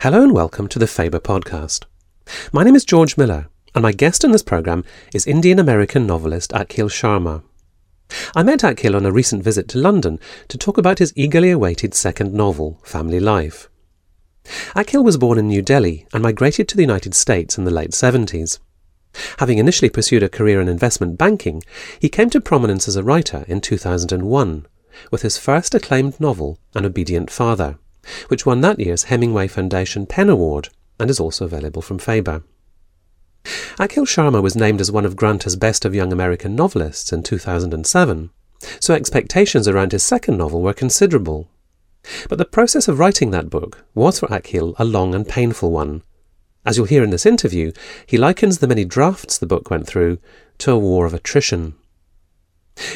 Hello and welcome to the Faber podcast. My name is George Miller, and my guest in this program is Indian-American novelist Akhil Sharma. I met Akhil on a recent visit to London to talk about his eagerly awaited second novel, Family Life. Akhil was born in New Delhi and migrated to the United States in the late 70s. Having initially pursued a career in investment banking, he came to prominence as a writer in 2001 with his first acclaimed novel, An Obedient Father, which won that year's Hemingway/PEN Award and is also available from Faber. Akhil Sharma was named as one of Granta's Best of Young American Novelists in 2007, so expectations around his second novel were considerable. But the process of writing that book was for Akhil a long and painful one. As you'll hear in this interview, he likens the many drafts the book went through to a war of attrition.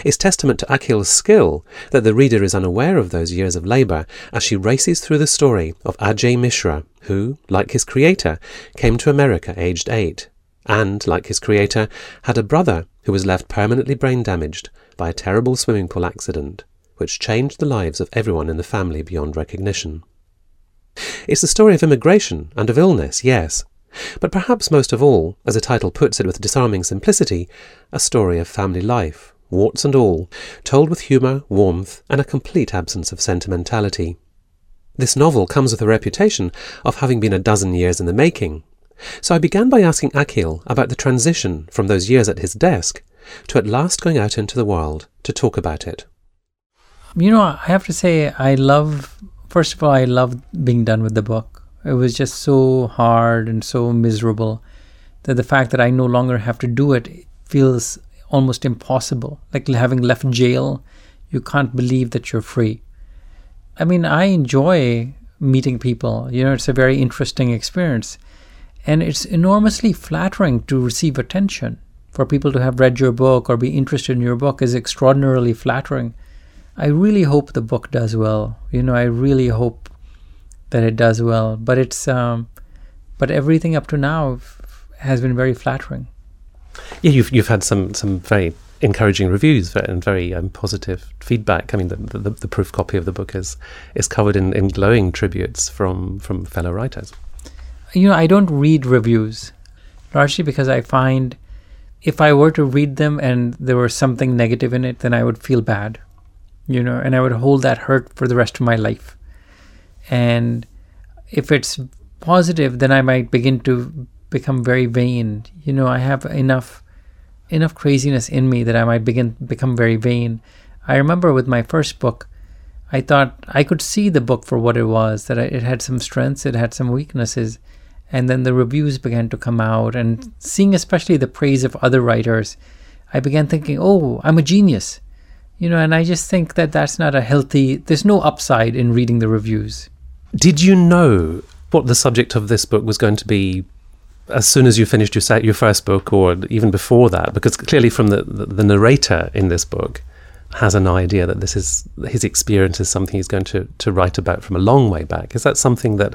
It's testament to Akhil's skill that the reader is unaware of those years of labour as she races through the story of Ajay Mishra, who, like his creator, came to America aged 8, and, like his creator, had a brother who was left permanently brain damaged by a terrible swimming pool accident, which changed the lives of everyone in the family beyond recognition. It's the story of immigration and of illness, yes, but perhaps most of all, as the title puts it with disarming simplicity, a story of family life, warts and all, told with humour, warmth, and a complete absence of sentimentality. This novel comes with a reputation of having been a dozen years in the making, so I began by asking Akhil about the transition from those years at his desk to at last going out into the world to talk about it. You know, I have to say, I loved being done with the book. It was just so hard and so miserable that the fact that I no longer have to do it feels almost impossible. Like having left jail, you can't believe that you're free. I mean, I enjoy meeting people. You know, it's a very interesting experience. And it's enormously flattering to receive attention. For people to have read your book or be interested in your book is extraordinarily flattering. I really hope the book does well. You know, I really hope that it does well. But it's, but everything up to now has been very flattering. Yeah, you've had some very encouraging reviews and very positive feedback. I mean, the proof copy of the book is covered in glowing tributes from fellow writers. You know, I don't read reviews, largely because I find if I were to read them and there was something negative in it, then I would feel bad, you know, and I would hold that hurt for the rest of my life. And if it's positive, then I might begin to become very vain. You know, I have enough craziness in me that I might become very vain. I remember with my first book, I thought I could see the book for what it was, that it had some strengths, it had some weaknesses, and then the reviews began to come out, and seeing especially the praise of other writers, I began thinking, oh, I'm a genius, you know, and I just think that that's not a healthy, there's no upside in reading the reviews. Did you know what the subject of this book was going to be as soon as you finished your first book, or even before that? Because clearly from the narrator in this book has an idea that this is his experience, is something he's going to write about from a long way back. Is that something that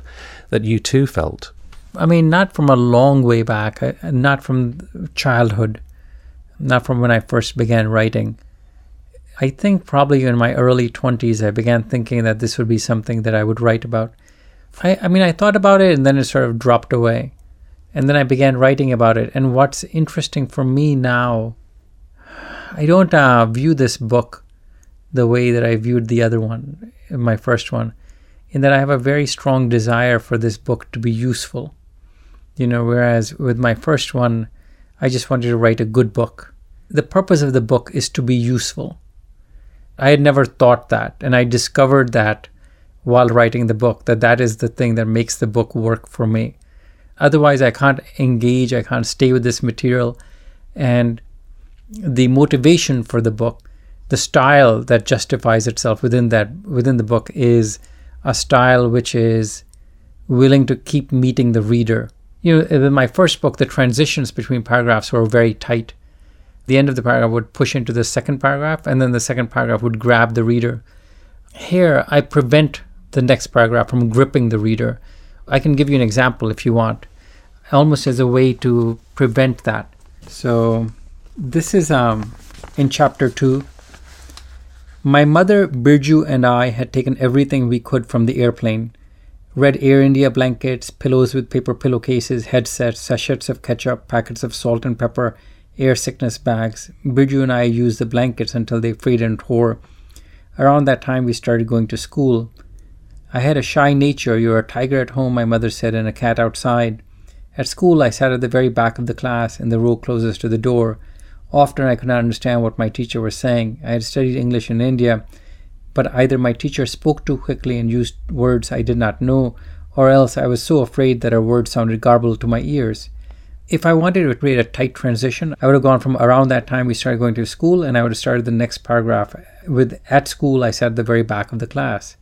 you too felt? I mean, not from a long way back, not from childhood, not from when I first began writing. I think probably in my early 20s, I began thinking that this would be something that I would write about. I mean, I thought about it and then it sort of dropped away. And then I began writing about it. And what's interesting for me now, I don't view this book the way that I viewed the other one, my first one, in that I have a very strong desire for this book to be useful. You know, whereas with my first one, I just wanted to write a good book. The purpose of the book is to be useful. I had never thought that. And I discovered that while writing the book, that is the thing that makes the book work for me. Otherwise, I can't engage, I can't stay with this material. And the motivation for the book, the style that justifies itself within the book, is a style which is willing to keep meeting the reader. You know, in my first book, the transitions between paragraphs were very tight. The end of the paragraph would push into the second paragraph, and then the second paragraph would grab the reader. Here, I prevent the next paragraph from gripping the reader. I can give you an example if you want, almost as a way to prevent that. So this is in chapter 2. My mother, Birju, and I had taken everything we could from the airplane. Red Air India blankets, pillows with paper pillowcases, headsets, sachets of ketchup, packets of salt and pepper, air sickness bags. Birju and I used the blankets until they frayed and tore. Around that time, we started going to school. I had a shy nature. You're a tiger at home, my mother said, and a cat outside. At school, I sat at the very back of the class in the row closest to the door. Often, I could not understand what my teacher was saying. I had studied English in India, but either my teacher spoke too quickly and used words I did not know, or else I was so afraid that her words sounded garbled to my ears. If I wanted to create a tight transition, I would have gone from around that time we started going to school, and I would have started the next paragraph with, at school, I sat at the very back of the class.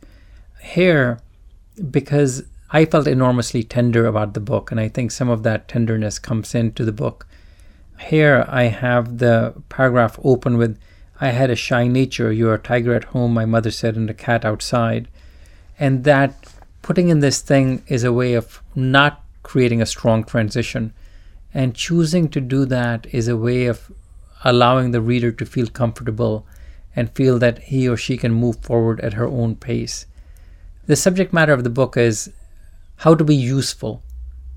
Here, because I felt enormously tender about the book, and I think some of that tenderness comes into the book. Here, I have the paragraph open with, I had a shy nature, you're a tiger at home, my mother said, and a cat outside. And that putting in this thing is a way of not creating a strong transition. And choosing to do that is a way of allowing the reader to feel comfortable and feel that he or she can move forward at her own pace. The subject matter of the book is how to be useful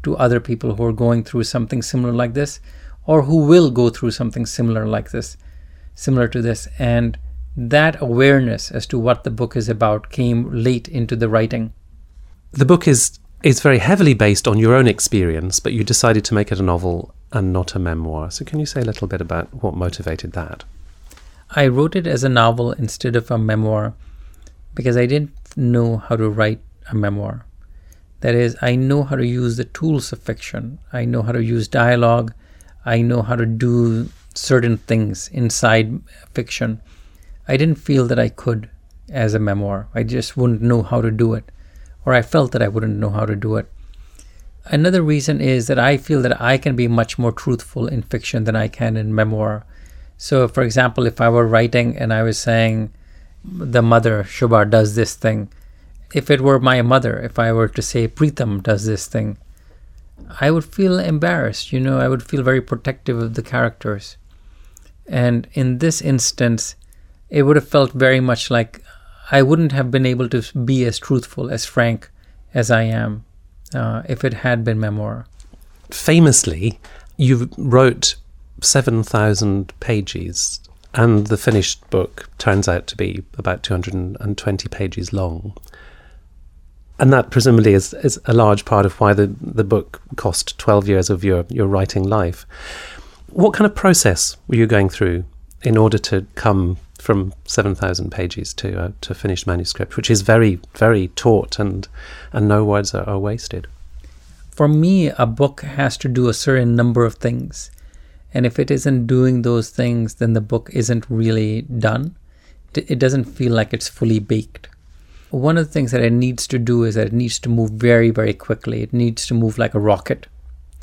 to other people who are going through something similar like this, or who will go through something similar like this, similar to this. And that awareness as to what the book is about came late into the writing. The book is very heavily based on your own experience, but you decided to make it a novel and not a memoir. So can you say a little bit about what motivated that? I wrote it as a novel instead of a memoir because I didn't know how to write a memoir. That is, I know how to use the tools of fiction. I know how to use dialogue. I know how to do certain things inside fiction. I didn't feel that I could as a memoir. I just wouldn't know how to do it, or I felt that I wouldn't know how to do it. Another reason is that I feel that I can be much more truthful in fiction than I can in memoir. So, for example, if I were writing and I was saying, the mother, Shubha, does this thing. If it were my mother, if I were to say Preetham does this thing, I would feel embarrassed, you know, I would feel very protective of the characters. And in this instance, it would have felt very much like I wouldn't have been able to be as truthful, as frank as I am if it had been memoir. Famously, you wrote 7,000 pages and the finished book turns out to be about 220 pages long. And that presumably is a large part of why the book cost 12 years of your writing life. What kind of process were you going through in order to come from 7,000 pages to finished manuscript, which is very, very taut and no words are wasted? For me, a book has to do a certain number of things. And if it isn't doing those things, then the book isn't really done. It doesn't feel like it's fully baked. One of the things that it needs to do is that it needs to move very, very quickly. It needs to move like a rocket.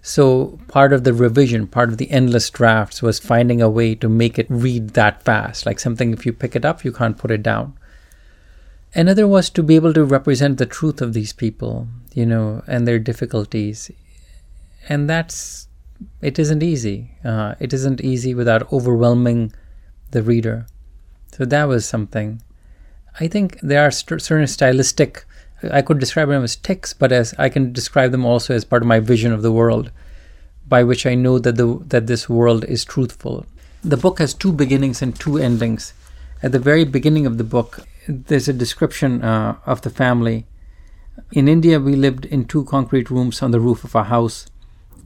So part of the revision, part of the endless drafts was finding a way to make it read that fast. Like something, if you pick it up, you can't put it down. Another was to be able to represent the truth of these people, you know, and their difficulties. And that's, it isn't easy. It isn't easy without overwhelming the reader. So that was something. I think there are certain stylistic, I could describe them as tics, but as I can describe them also as part of my vision of the world, by which I know that this world is truthful. The book has two beginnings and two endings. At the very beginning of the book, there's a description of the family. In India, we lived in two concrete rooms on the roof of our house.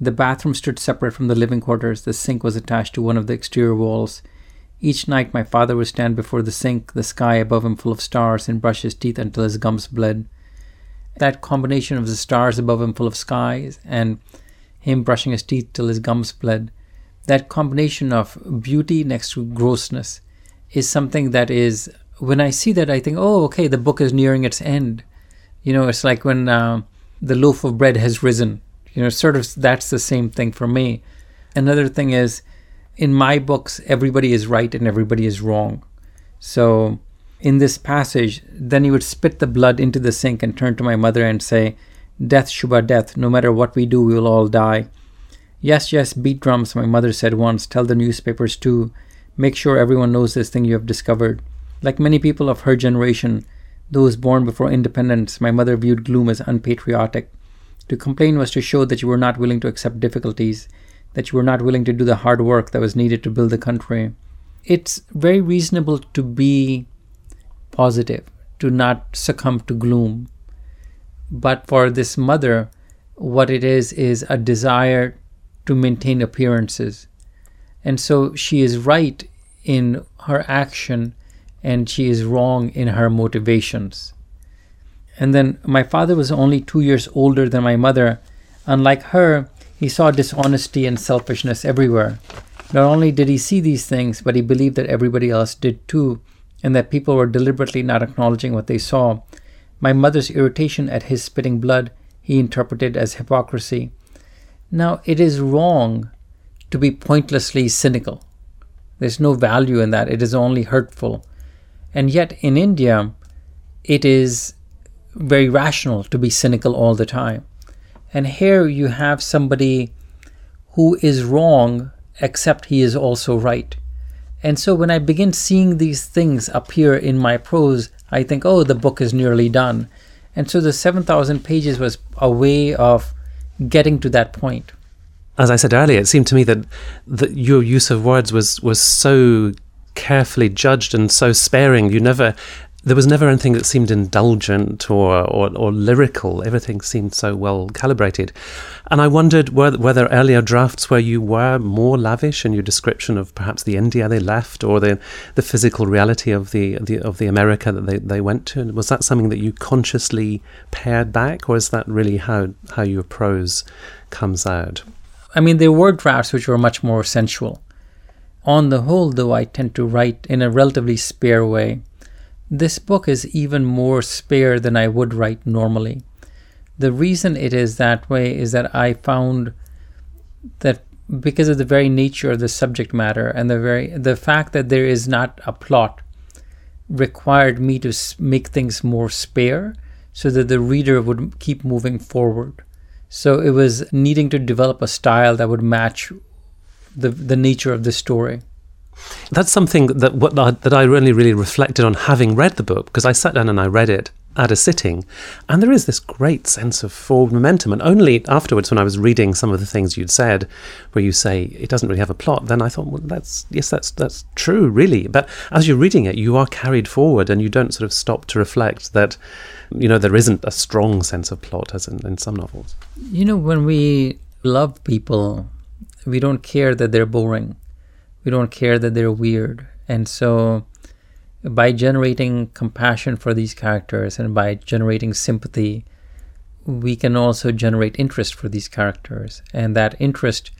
The bathroom stood separate from the living quarters. The sink was attached to one of the exterior walls. Each night, my father would stand before the sink, the sky above him full of stars, and brush his teeth until his gums bled. That combination of the stars above him full of skies and him brushing his teeth till his gums bled, that combination of beauty next to grossness is something that is, when I see that, I think, oh, okay, the book is nearing its end. You know, it's like when the loaf of bread has risen. You know, sort of that's the same thing for me. Another thing is, in my books, everybody is right and everybody is wrong. So in this passage, then he would spit the blood into the sink and turn to my mother and say, "Death, Shubha, death. No matter what we do, we will all die." "Yes, yes, beat drums," my mother said once. "Tell the newspapers too. Make sure everyone knows this thing you have discovered." Like many people of her generation, those born before independence, my mother viewed gloom as unpatriotic. To complain was to show that you were not willing to accept difficulties, that you were not willing to do the hard work that was needed to build the country. It's very reasonable to be positive, to not succumb to gloom. But for this mother, what it is a desire to maintain appearances. And so she is right in her action and she is wrong in her motivations. And then my father was only 2 years older than my mother. Unlike her, he saw dishonesty and selfishness everywhere. Not only did he see these things, but he believed that everybody else did too, and that people were deliberately not acknowledging what they saw. My mother's irritation at his spitting blood, he interpreted as hypocrisy. Now, it is wrong to be pointlessly cynical. There's no value in that. It is only hurtful. And yet, in India, it is very rational to be cynical all the time. And here you have somebody who is wrong, except he is also right. And so when I begin seeing these things appear in my prose, I think, oh, the book is nearly done. And so the 7,000 pages was a way of getting to that point. As I said earlier, it seemed to me that your use of words was so carefully judged and so sparing. There was never anything that seemed indulgent or lyrical. Everything seemed so well calibrated. And I wondered were there earlier drafts where you were more lavish in your description of perhaps the India they left or the physical reality of the America that they went to? And was that something that you consciously pared back, or is that really how your prose comes out? I mean, there were drafts which were much more sensual. On the whole, though, I tend to write in a relatively spare way. This book is even more spare than I would write normally. The reason it is that way is that I found that because of the very nature of the subject matter and the fact that there is not a plot required me to make things more spare so that the reader would keep moving forward. So it was needing to develop a style that would match the nature of the story. That's something that I really, really reflected on having read the book, because I sat down and I read it at a sitting, and there is this great sense of forward momentum. And only afterwards, when I was reading some of the things you'd said, where you say it doesn't really have a plot, then I thought, well, that's true, really. But as you're reading it, you are carried forward, and you don't sort of stop to reflect that there isn't a strong sense of plot, as in some novels. When we love people, we don't care that they're boring. We don't care that they're weird. And so by generating compassion for these characters and by generating sympathy, we can also generate interest for these characters. And that interest,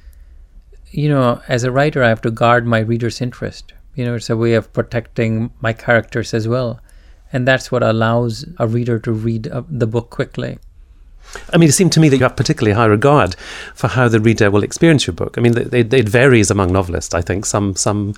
as a writer, I have to guard my reader's interest. It's a way of protecting my characters as well. And that's what allows a reader to read the book quickly. I mean, it seemed to me that you have particularly high regard for how the reader will experience your book. I mean, it varies among novelists, I think. Some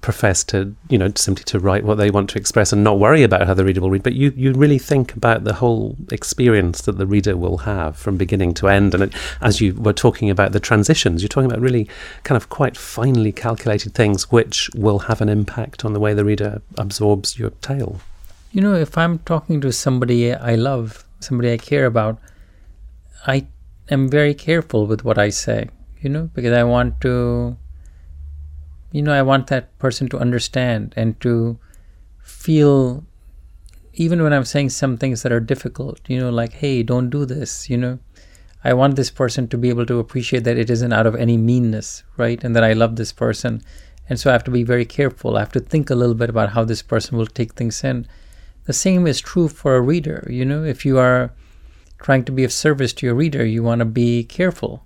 profess to, simply to write what they want to express and not worry about how the reader will read. But you really think about the whole experience that the reader will have from beginning to end. And as you were talking about the transitions, you're talking about really kind of quite finely calculated things which will have an impact on the way the reader absorbs your tale. If I'm talking to somebody I love, somebody I care about, I am very careful with what I say, because I want to, I want that person to understand and to feel, even when I'm saying some things that are difficult, like, hey, don't do this, I want this person to be able to appreciate that it isn't out of any meanness, right? And that I love this person. And so I have to be very careful. I have to think a little bit about how this person will take things in. The same is true for a reader, if you are trying to be of service to your reader, you want to be careful.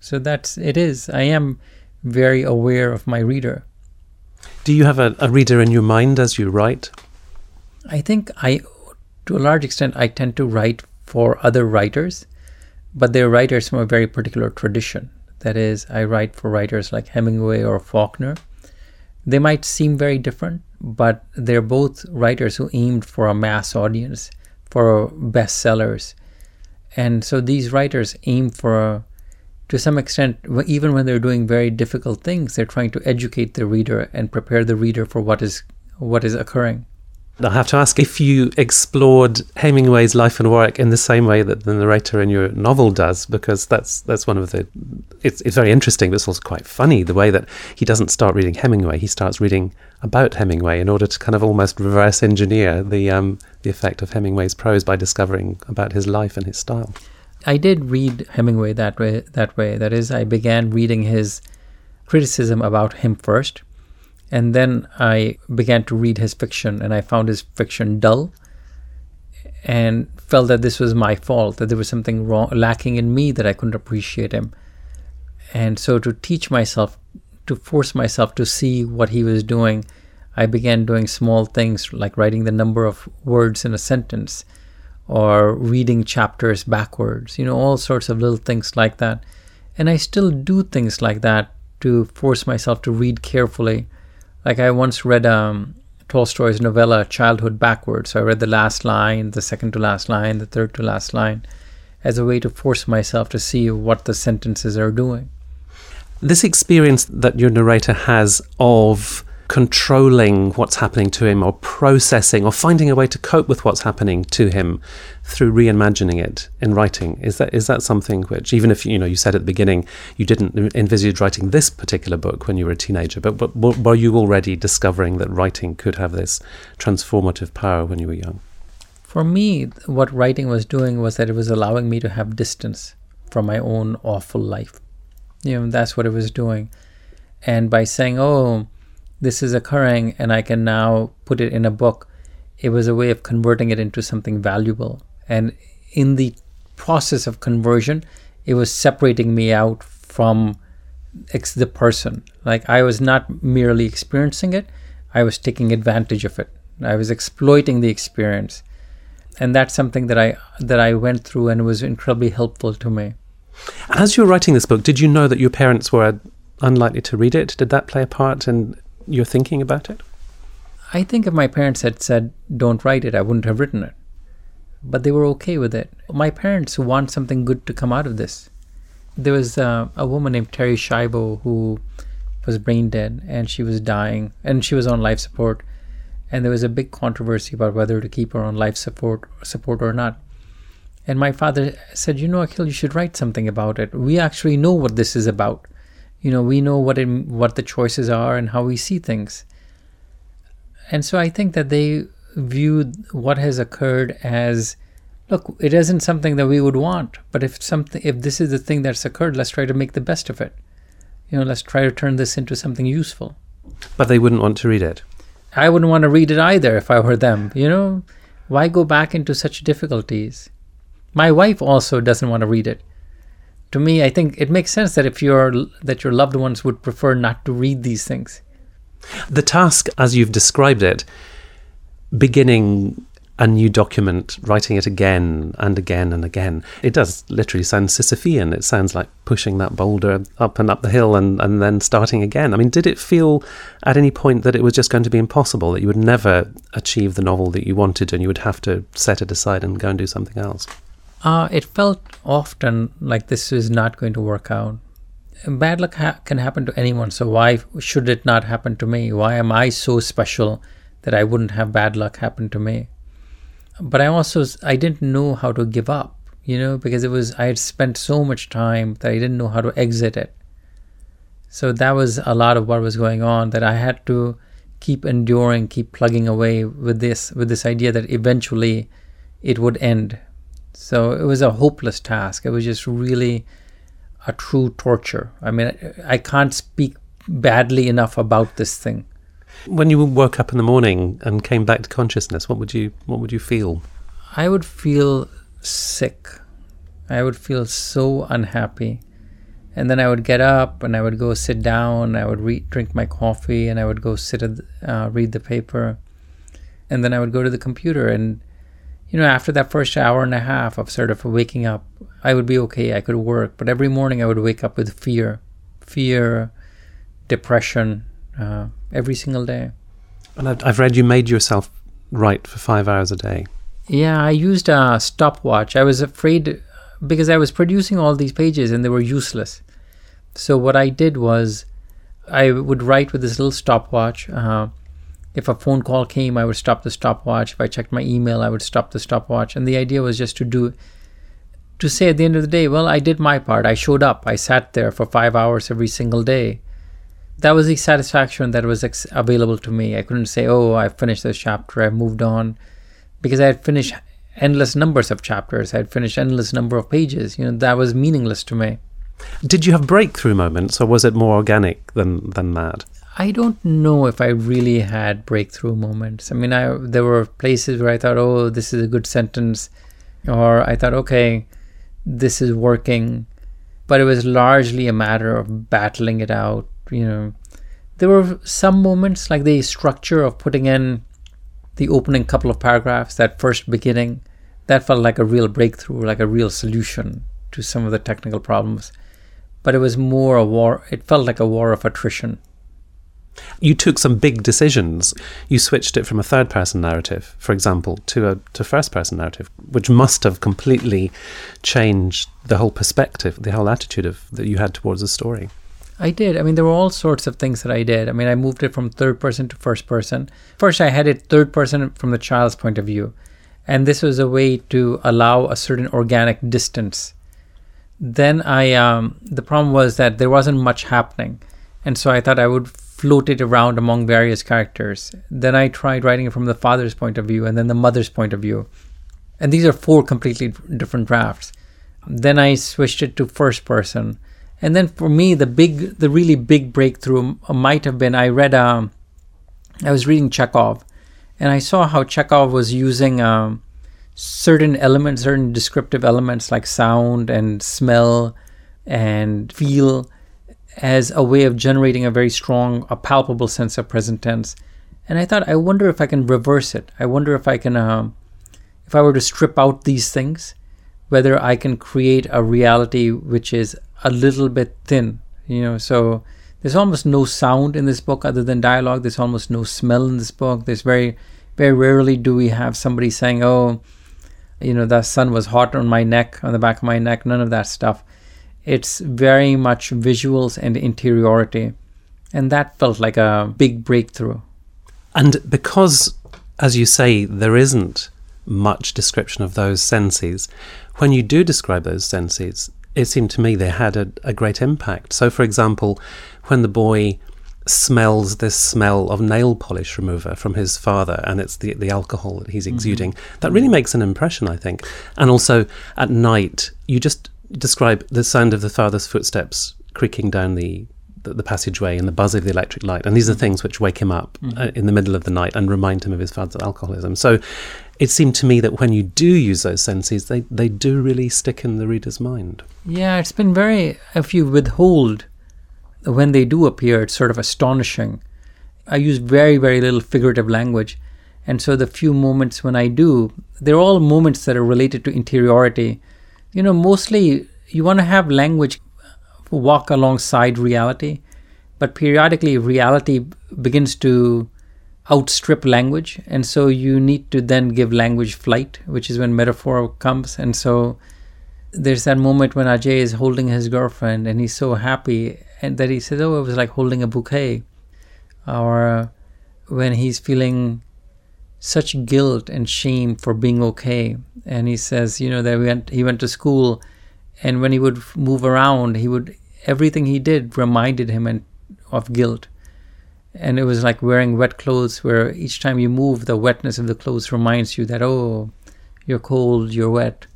So I am very aware of my reader. Do you have a reader in your mind as you write? I think to a large extent, I tend to write for other writers, but they're writers from a very particular tradition. That is, I write for writers like Hemingway or Faulkner. They might seem very different, but they're both writers who aimed for a mass audience, for bestsellers. And so these writers aim for, to some extent, even when they're doing very difficult things, they're trying to educate the reader and prepare the reader for what is occurring. I have to ask if you explored Hemingway's life and work in the same way that the narrator in your novel does, because that's one of the... It's very interesting, but it's also quite funny, the way that he doesn't start reading Hemingway. He starts reading about Hemingway in order to kind of almost reverse engineer the effect of Hemingway's prose by discovering about his life and his style. I did read Hemingway that way. That is, I began reading his criticism about him first. And then I began to read his fiction, and I found his fiction dull and felt that this was my fault, that there was something wrong, lacking in me, that I couldn't appreciate him. And so to teach myself, to force myself to see what he was doing, I began doing small things like writing the number of words in a sentence or reading chapters backwards, all sorts of little things like that. And I still do things like that to force myself to read carefully. Like I once read Tolstoy's novella, Childhood, backwards. So I read the last line, the second to last line, the third to last line, as a way to force myself to see what the sentences are doing. This experience that your narrator has of controlling what's happening to him, or processing, or finding a way to cope with what's happening to him through reimagining it in writing, is that something which, even if you said at the beginning you didn't envisage writing this particular book when you were a teenager, but were you already discovering that writing could have this transformative power when you were young? For me, what writing was doing was that it was allowing me to have distance from my own awful life. That's what it was doing. And by saying, this is occurring and I can now put it in a book, it was a way of converting it into something valuable. And in the process of conversion, it was separating me out from the person. Like I was not merely experiencing it, I was taking advantage of it. I was exploiting the experience. And that's something that I went through and was incredibly helpful to me. As you were writing this book, did you know that your parents were unlikely to read it? Did that play a part in you're thinking about it? I think if my parents had said, don't write it, I wouldn't have written it. But they were okay with it. My parents want something good to come out of this. There was a woman named Terry Schiavo who was brain dead, and she was dying, and she was on life support. And there was a big controversy about whether to keep her on life support or not. And my father said, Akhil, you should write something about it. We actually know what this is about. We know what the choices are and how we see things. And so I think that they viewed what has occurred as, look, it isn't something that we would want, but if this is the thing that's occurred, let's try to make the best of it. Let's try to turn this into something useful. But they wouldn't want to read it. I wouldn't want to read it either if I were them. Why go back into such difficulties? My wife also doesn't want to read it. To me, I think it makes sense that your loved ones would prefer not to read these things. The task, as you've described it, beginning a new document, writing it again and again and again, it does literally sound Sisyphean. It sounds like pushing that boulder up and up the hill and then starting again. I mean, did it feel at any point that it was just going to be impossible, that you would never achieve the novel that you wanted and you would have to set it aside and go and do something else? It felt often like this is not going to work out. Bad luck can happen to anyone, so why should it not happen to me? Why am I so special that I wouldn't have bad luck happen to me? But I didn't know how to give up, because I had spent so much time that I didn't know how to exit it. So that was a lot of what was going on, that I had to keep enduring, keep plugging away with this idea that eventually it would end. So it was a hopeless task. It was just really a true torture. I mean, I can't speak badly enough about this thing. When you woke up in the morning and came back to consciousness, what would you feel? I would feel sick. I would feel so unhappy. And then I would get up and I would go sit down. I would drink my coffee and I would go sit and read the paper. And then I would go to the computer and after that first hour and a half of sort of waking up, I would be okay, I could work. But every morning I would wake up with fear, depression, every single day. And I've read you made yourself write for 5 hours a day. Yeah, I used a stopwatch. I was afraid because I was producing all these pages and they were useless. So what I did was I would write with this little stopwatch. If a phone call came, I would stop the stopwatch. If I checked my email, I would stop the stopwatch. And the idea was just to say at the end of the day, well, I did my part. I showed up. I sat there for 5 hours every single day. That was the satisfaction that was available to me. I couldn't say, oh, I finished this chapter, I moved on, because I had finished endless numbers of chapters. I had finished endless number of pages. You know, that was meaningless to me. Did you have breakthrough moments, or was it more organic than that? I don't know if I really had breakthrough moments. I mean, there were places where I thought, oh, this is a good sentence, or I thought, okay, this is working. But it was largely a matter of battling it out. You know, there were some moments, like the structure of putting in the opening couple of paragraphs, that first beginning, that felt like a real breakthrough, like a real solution to some of the technical problems. But it was more a war. It felt like a war of attrition. You took some big decisions. You switched it from a third-person narrative, for example, to first-person narrative, which must have completely changed the whole perspective, the whole attitude that you had towards the story. I did. I mean, there were all sorts of things that I did. I mean, I moved it from third person to first person. First, I had it third person from the child's point of view. And this was a way to allow a certain organic distance. Then the problem was that there wasn't much happening. And so I thought I would float it around among various characters. Then I tried writing it from the father's point of view and then the mother's point of view. And these are 4 completely different drafts. Then I switched it to first person. And then for me, the really big breakthrough might have been, I was reading Chekhov, and I saw how Chekhov was using certain elements, certain descriptive elements like sound and smell and feel as a way of generating a very strong, a palpable sense of present tense. And I thought, I wonder if I can reverse it. I wonder if I can, if I were to strip out these things, whether I can create a reality which is a little bit thin, you know. So there's almost no sound in this book other than dialogue. There's almost no smell in this book. There's very, very rarely do we have somebody saying, oh, you know, the sun was hot on my neck, on the back of my neck, none of that stuff. It's very much visuals and interiority. And that felt like a big breakthrough. And because, as you say, there isn't much description of those senses, when you do describe those senses, it seemed to me they had a great impact. So, for example, when the boy smells this smell of nail polish remover from his father, and it's the alcohol that he's exuding, that really makes an impression, I think. And also, at night, you just describe the sound of the father's footsteps creaking down the passageway and the buzz of the electric light. And these are things which wake him up in the middle of the night and remind him of his father's alcoholism. So it seemed to me that when you do use those senses, they do really stick in the reader's mind. Yeah, it's been very, if you withhold when they do appear, it's sort of astonishing. I use very, very little figurative language. And so the few moments when I do, they're all moments that are related to interiority. You know, mostly you want to have language walk alongside reality, but periodically reality begins to outstrip language, and so you need to then give language flight, which is when metaphor comes. And so there's that moment when Ajay is holding his girlfriend and he's so happy, and that he says, oh, it was like holding a bouquet. Or when he's feeling such guilt and shame for being okay, and he says, you know, that he went to school. And when he would move around, everything he did reminded him of guilt. And it was like wearing wet clothes, where each time you move, the wetness of the clothes reminds you that, oh, you're cold, you're wet.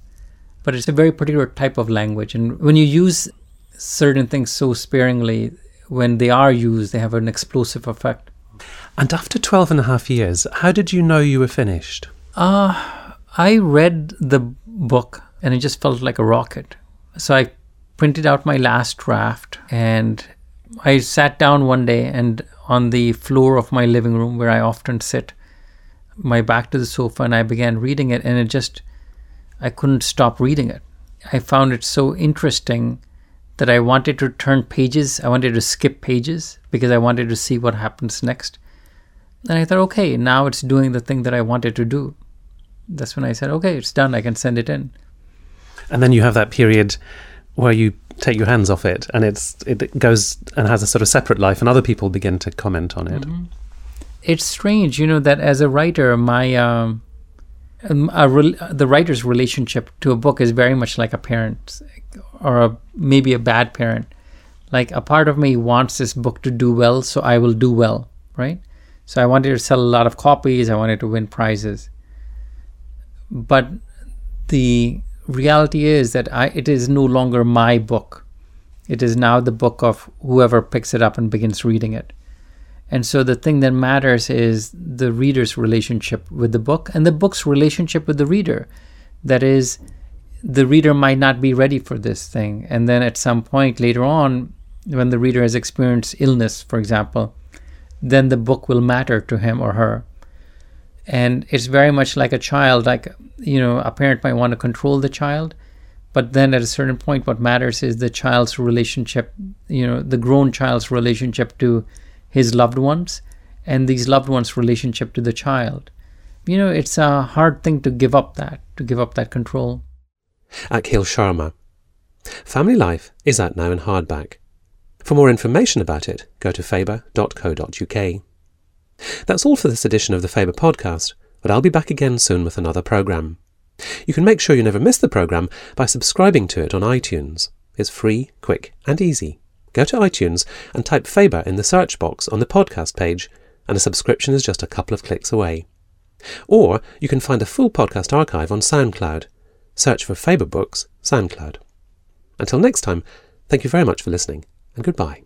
But it's a very particular type of language. And when you use certain things so sparingly, when they are used, they have an explosive effect. And after 12 and a half years, how did you know you were finished? I read the book and it just felt like a rocket. So I printed out my last draft, and I sat down one day, and on the floor of my living room where I often sit, my back to the sofa, and I began reading it, and I couldn't stop reading it. I found it so interesting that I wanted to turn pages. I wanted to skip pages because I wanted to see what happens next. And I thought, okay, now it's doing the thing that I wanted to do. That's when I said, okay, it's done. I can send it in. And then you have that period where you take your hands off it, and it goes and has a sort of separate life, and other people begin to comment on it. Mm-hmm. it's strange, you know, that as a writer, my the writer's relationship to a book is very much like a parent, or maybe a bad parent. Like, a part of me wants this book to do well, so I will do well, right? So I wanted to sell a lot of copies, I wanted to win prizes. But the reality is that it is no longer my book. It is now the book of whoever picks it up and begins reading it. And so the thing that matters is the reader's relationship with the book and the book's relationship with the reader. That is, the reader might not be ready for this thing. And then at some point later on, when the reader has experienced illness, for example, then the book will matter to him or her. And it's very much like a child. Like, you know, a parent might want to control the child, but then at a certain point, what matters is the child's relationship, you know, the grown child's relationship to his loved ones, and these loved ones' relationship to the child. You know, it's a hard thing to give up that, control. Akhil Sharma. Family Life is out now in hardback. For more information about it, go to faber.co.uk. That's all for this edition of the Faber podcast, but I'll be back again soon with another programme. You can make sure you never miss the programme by subscribing to it on iTunes. It's free, quick and easy. Go to iTunes and type Faber in the search box on the podcast page, and a subscription is just a couple of clicks away. Or you can find a full podcast archive on SoundCloud. Search for Faber Books SoundCloud. Until next time, thank you very much for listening, and goodbye.